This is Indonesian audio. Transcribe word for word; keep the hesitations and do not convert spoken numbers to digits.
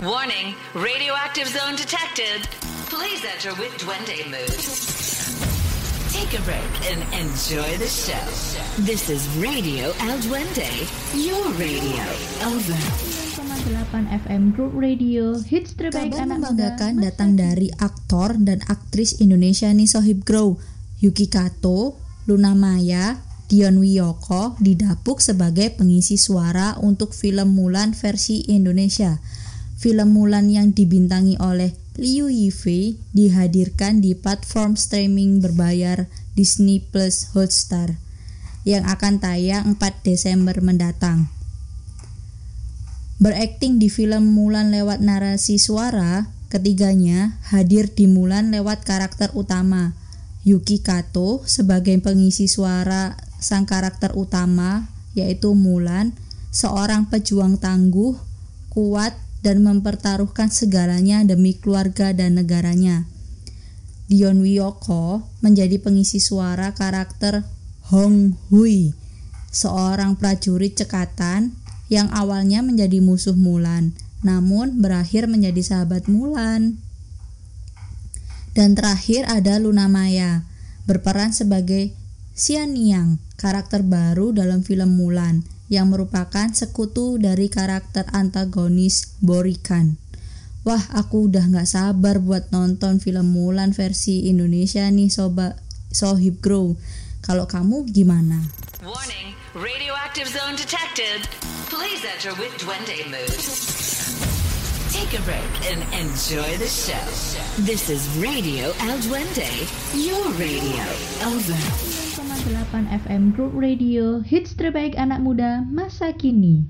Warning, radioactive zone detected. Please enter with Duende mood. Take a break and enjoy the show. This is Radio El Duende, your radio. Over. delapan F M Group Radio Hits terbaik anak muda kan datang dari aktor dan aktris Indonesia nih Sohib Grow, Yuki Kato, Luna Maya, Dion Wiyoko didapuk sebagai pengisi suara untuk film Mulan versi Indonesia. Film Mulan yang dibintangi oleh Liu Yifei dihadirkan di platform streaming berbayar Disney Plus Hotstar yang akan tayang empat Desember mendatang. Berakting di film Mulan lewat narasi suara, ketiganya hadir di Mulan lewat karakter utama. Yuki Kato sebagai pengisi suara sang karakter utama, yaitu Mulan, seorang pejuang tangguh, kuat, dan mempertaruhkan segalanya demi keluarga dan negaranya. Dion Wiyoko menjadi pengisi suara karakter Hong Hui, seorang prajurit cekatan, yang awalnya menjadi musuh Mulan, namun berakhir menjadi sahabat Mulan. Dan terakhir ada Luna Maya, berperan sebagai Xianniang, karakter baru dalam film Mulan, yang merupakan sekutu dari karakter antagonis Böri Khan. Wah, aku udah gak sabar buat nonton film Mulan versi Indonesia nih Soba, Sohib Grow. Kalau kamu gimana? Warning, radioactive zone detected. Please enter with Duende mood. Take a break and enjoy the show. This is Radio El Duende, your radio. Over. delapan F M Group Radio, hits terbaik anak muda masa kini.